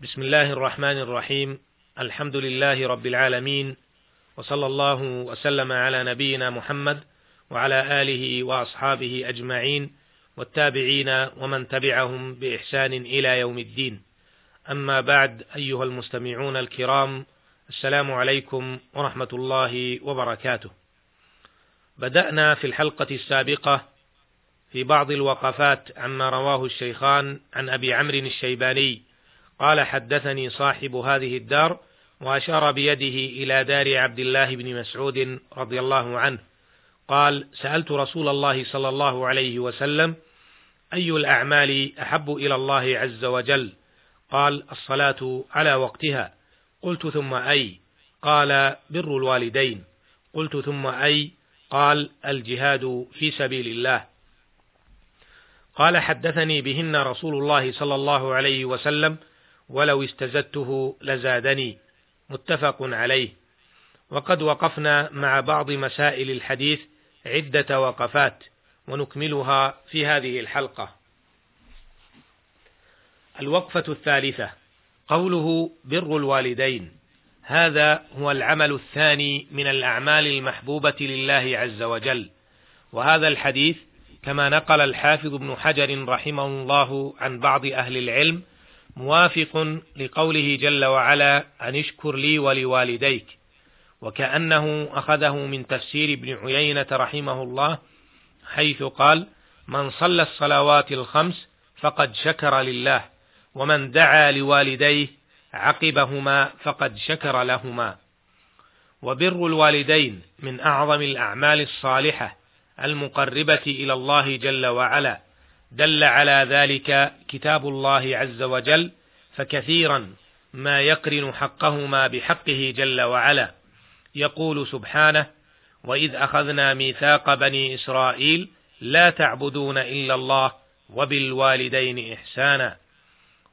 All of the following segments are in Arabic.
بسم الله الرحمن الرحيم. الحمد لله رب العالمين، وصلى الله وسلم على نبينا محمد وعلى آله وأصحابه أجمعين والتابعين ومن تبعهم بإحسان إلى يوم الدين. أما بعد، أيها المستمعون الكرام، السلام عليكم ورحمة الله وبركاته. بدأنا في الحلقة السابقة في بعض الوقفات عما رواه الشيخان عن أبي عمرو الشيباني قال: حدثني صاحب هذه الدار، وأشار بيده إلى دار عبد الله بن مسعود رضي الله عنه، قال: سألت رسول الله صلى الله عليه وسلم: أي الأعمال أحب إلى الله عز وجل؟ قال: الصلاة على وقتها. قلت: ثم أي؟ قال: بر الوالدين. قلت: ثم أي؟ قال: الجهاد في سبيل الله. قال: حدثني بهن رسول الله صلى الله عليه وسلم، ولو استزدته لزادني. متفق عليه. وقد وقفنا مع بعض مسائل الحديث عدة وقفات، ونكملها في هذه الحلقة. الوقفة الثالثة: قوله بر الوالدين. هذا هو العمل الثاني من الأعمال المحبوبة لله عز وجل. وهذا الحديث كما نقل الحافظ ابن حجر رحمه الله عن بعض أهل العلم موافق لقوله جل وعلا: أن اشكر لي ولوالديك. وكأنه أخذه من تفسير ابن عيينة رحمه الله، حيث قال: من صلى الصلوات الخمس فقد شكر لله، ومن دعا لوالديه عقبهما فقد شكر لهما. وبر الوالدين من أعظم الأعمال الصالحة المقربة إلى الله جل وعلا، دل على ذلك كتاب الله عز وجل، فكثيرا ما يقرن حقهما بحقه جل وعلا. يقول سبحانه: وإذ أخذنا ميثاق بني إسرائيل لا تعبدون إلا الله وبالوالدين إحسانا.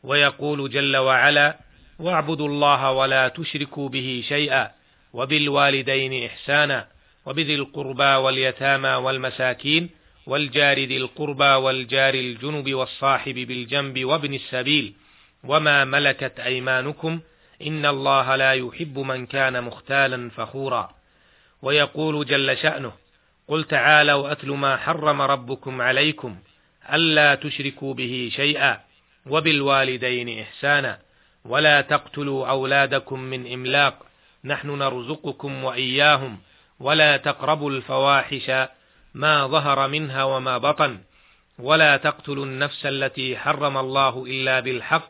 ويقول جل وعلا: واعبدوا الله ولا تشركوا به شيئا وبالوالدين إحسانا وبذي القربى واليتامى والمساكين والجار ذي القربى والجار الجنب والصاحب بالجنب وابن السبيل وما ملكت أيمانكم إن الله لا يحب من كان مختالا فخورا. ويقول جل شأنه: قل تعالوا أتل ما حرم ربكم عليكم ألا تشركوا به شيئا وبالوالدين إحسانا ولا تقتلوا أولادكم من إملاق نحن نرزقكم وإياهم ولا تقربوا الفواحش ما ظهر منها وما بطن ولا تقتلوا النفس التي حرم الله إلا بالحق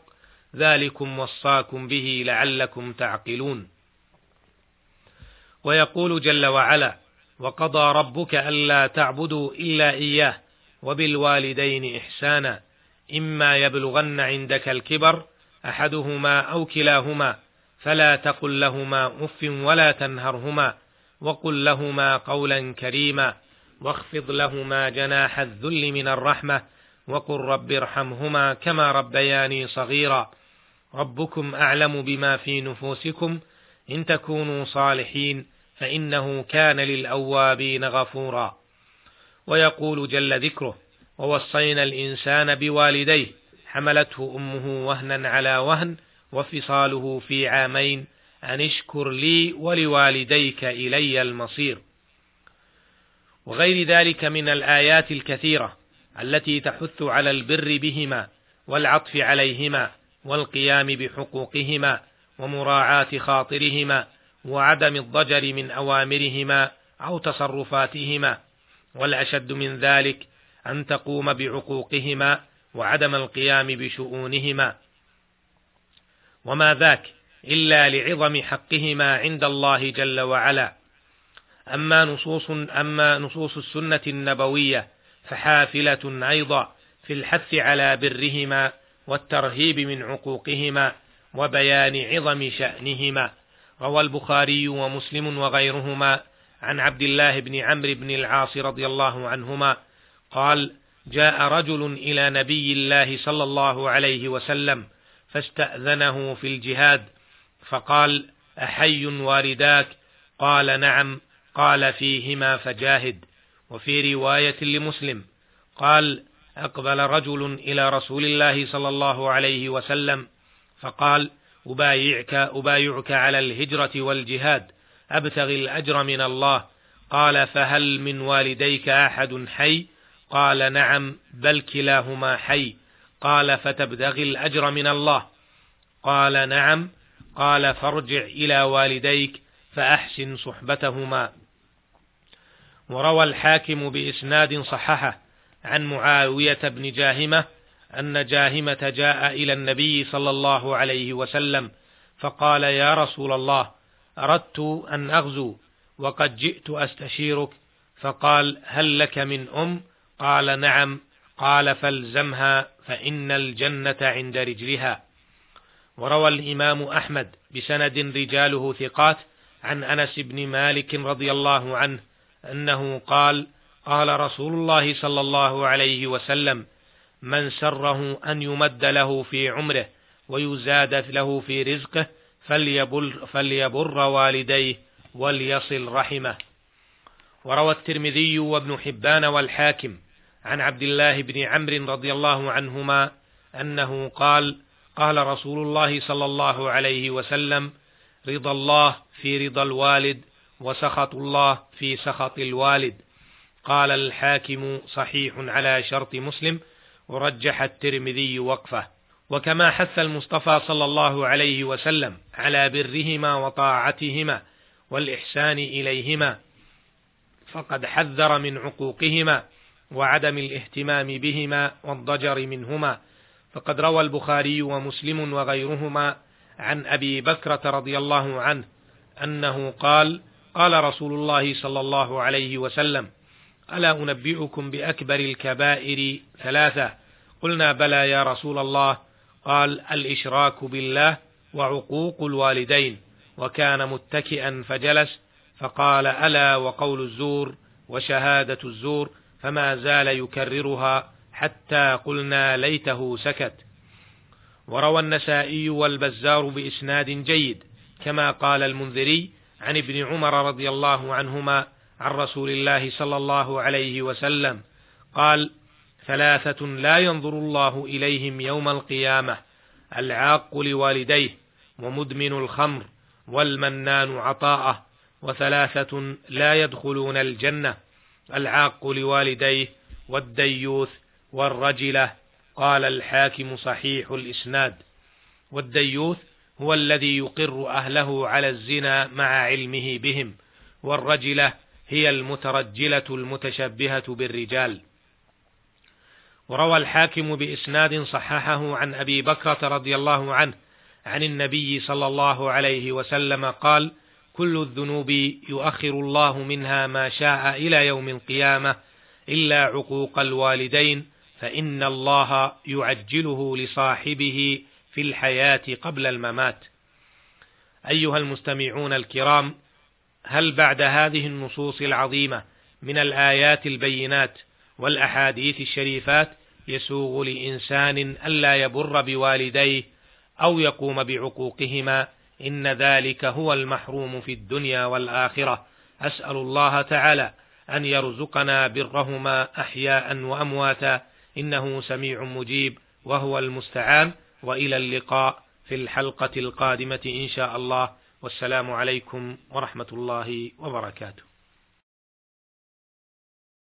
ذلكم وصاكم به لعلكم تعقلون. ويقول جل وعلا: وقضى ربك ألا تعبدوا إلا إياه وبالوالدين إحسانا إما يبلغن عندك الكبر أحدهما أو كلاهما فلا تقل لهما أف ولا تنهرهما وقل لهما قولا كريما واخفض لهما جناح الذل من الرحمة وقل رب ارحمهما كما ربياني صغيرا ربكم أعلم بما في نفوسكم إن تكونوا صالحين فإنه كان للأوابين غفورا. ويقول جل ذكره: ووصينا الإنسان بوالديه حملته أمه وهنا على وهن وفصاله في عامين أن اشكر لي ولوالديك إلي المصير. وغير ذلك من الآيات الكثيرة التي تحث على البر بهما والعطف عليهما والقيام بحقوقهما ومراعاة خاطرهما وعدم الضجر من أوامرهما أو تصرفاتهما، والأشد من ذلك أن تقوم بعقوقهما وعدم القيام بشؤونهما، وما ذاك إلا لعظم حقهما عند الله جل وعلا. أما نصوص السنة النبوية فحافلة أيضا في الحث على برهما والترهيب من عقوقهما وبيان عظم شأنهما. روى البخاري ومسلم وغيرهما عن عبد الله بن عمرو بن العاص رضي الله عنهما قال: جاء رجل إلى نبي الله صلى الله عليه وسلم فاستأذنه في الجهاد، فقال: أحي وارداك؟ قال: نعم. قال: فيهما فجاهد. وفي رواية لمسلم قال: أقبل رجل إلى رسول الله صلى الله عليه وسلم فقال: أبايعك على الهجرة والجهاد أبتغي الأجر من الله. قال: فهل من والديك أحد حي؟ قال: نعم، بل كلاهما حي. قال: فتبتغي الأجر من الله؟ قال: نعم. قال: فارجع إلى والديك فأحسن صحبتهما. وروى الحاكم بإسناد صححه عن معاوية بن جاهمة أن جاهمة جاء إلى النبي صلى الله عليه وسلم فقال: يا رسول الله، أردت أن أغزو وقد جئت أستشيرك. فقال: هل لك من أم؟ قال: نعم. قال: فالزمها فإن الجنة عند رجلها. وروى الإمام أحمد بسند رجاله ثقات عن أنس بن مالك رضي الله عنه أنه قال: قال رسول الله صلى الله عليه وسلم: من سره أن يمد له في عمره ويزاد له في رزقه فليبر والديه وليصل رحمه. وروى الترمذي وابن حبان والحاكم عن عبد الله بن عمرو رضي الله عنهما أنه قال: قال رسول الله صلى الله عليه وسلم: رضا الله في رضا الوالد، وسخط الله في سخط الوالد. قال الحاكم: صحيح على شرط مسلم، ورجح الترمذي وقفه. وكما حث المصطفى صلى الله عليه وسلم على برهما وطاعتهما والإحسان إليهما، فقد حذر من عقوقهما وعدم الاهتمام بهما والضجر منهما، فقد روى البخاري ومسلم وغيرهما عن أبي بكرة رضي الله عنه أنه قال: قال رسول الله صلى الله عليه وسلم: ألا أنبئكم بأكبر الكبائر ثلاثة؟ قلنا: بلى يا رسول الله. قال: الإشراك بالله وعقوق الوالدين. وكان متكئا فجلس فقال: ألا وقول الزور وشهادة الزور، فما زال يكررها حتى قلنا: ليته سكت. وروى النسائي والبزار بإسناد جيد كما قال المنذري عن ابن عمر رضي الله عنهما عن رسول الله صلى الله عليه وسلم قال: ثلاثة لا ينظر الله إليهم يوم القيامة: العاق لوالديه، ومدمن الخمر، والمنان عطاءه. وثلاثة لا يدخلون الجنة: العاق لوالديه، والديوث، والرجلة. قال الحاكم: صحيح الإسناد. والديوث هو الذي يقر أهله على الزنا مع علمه بهم، والرجلة هي المترجلة المتشبهة بالرجال. وروى الحاكم بإسناد صححه عن أبي بكرة رضي الله عنه عن النبي صلى الله عليه وسلم قال: كل الذنوب يؤخر الله منها ما شاء إلى يوم القيامة إلا عقوق الوالدين، فإن الله يعجله لصاحبه في الحياة قبل الممات. أيها المستمعون الكرام، هل بعد هذه النصوص العظيمة من الآيات البينات والأحاديث الشريفات يسوغ لإنسان ألا يبر بوالديه أو يقوم بعقوقهما؟ إن ذلك هو المحروم في الدنيا والآخرة. أسأل الله تعالى أن يرزقنا برهما أحياء وأمواتا، إنه سميع مجيب وهو المستعان. وإلى اللقاء في الحلقة القادمة إن شاء الله، والسلام عليكم ورحمة الله وبركاته.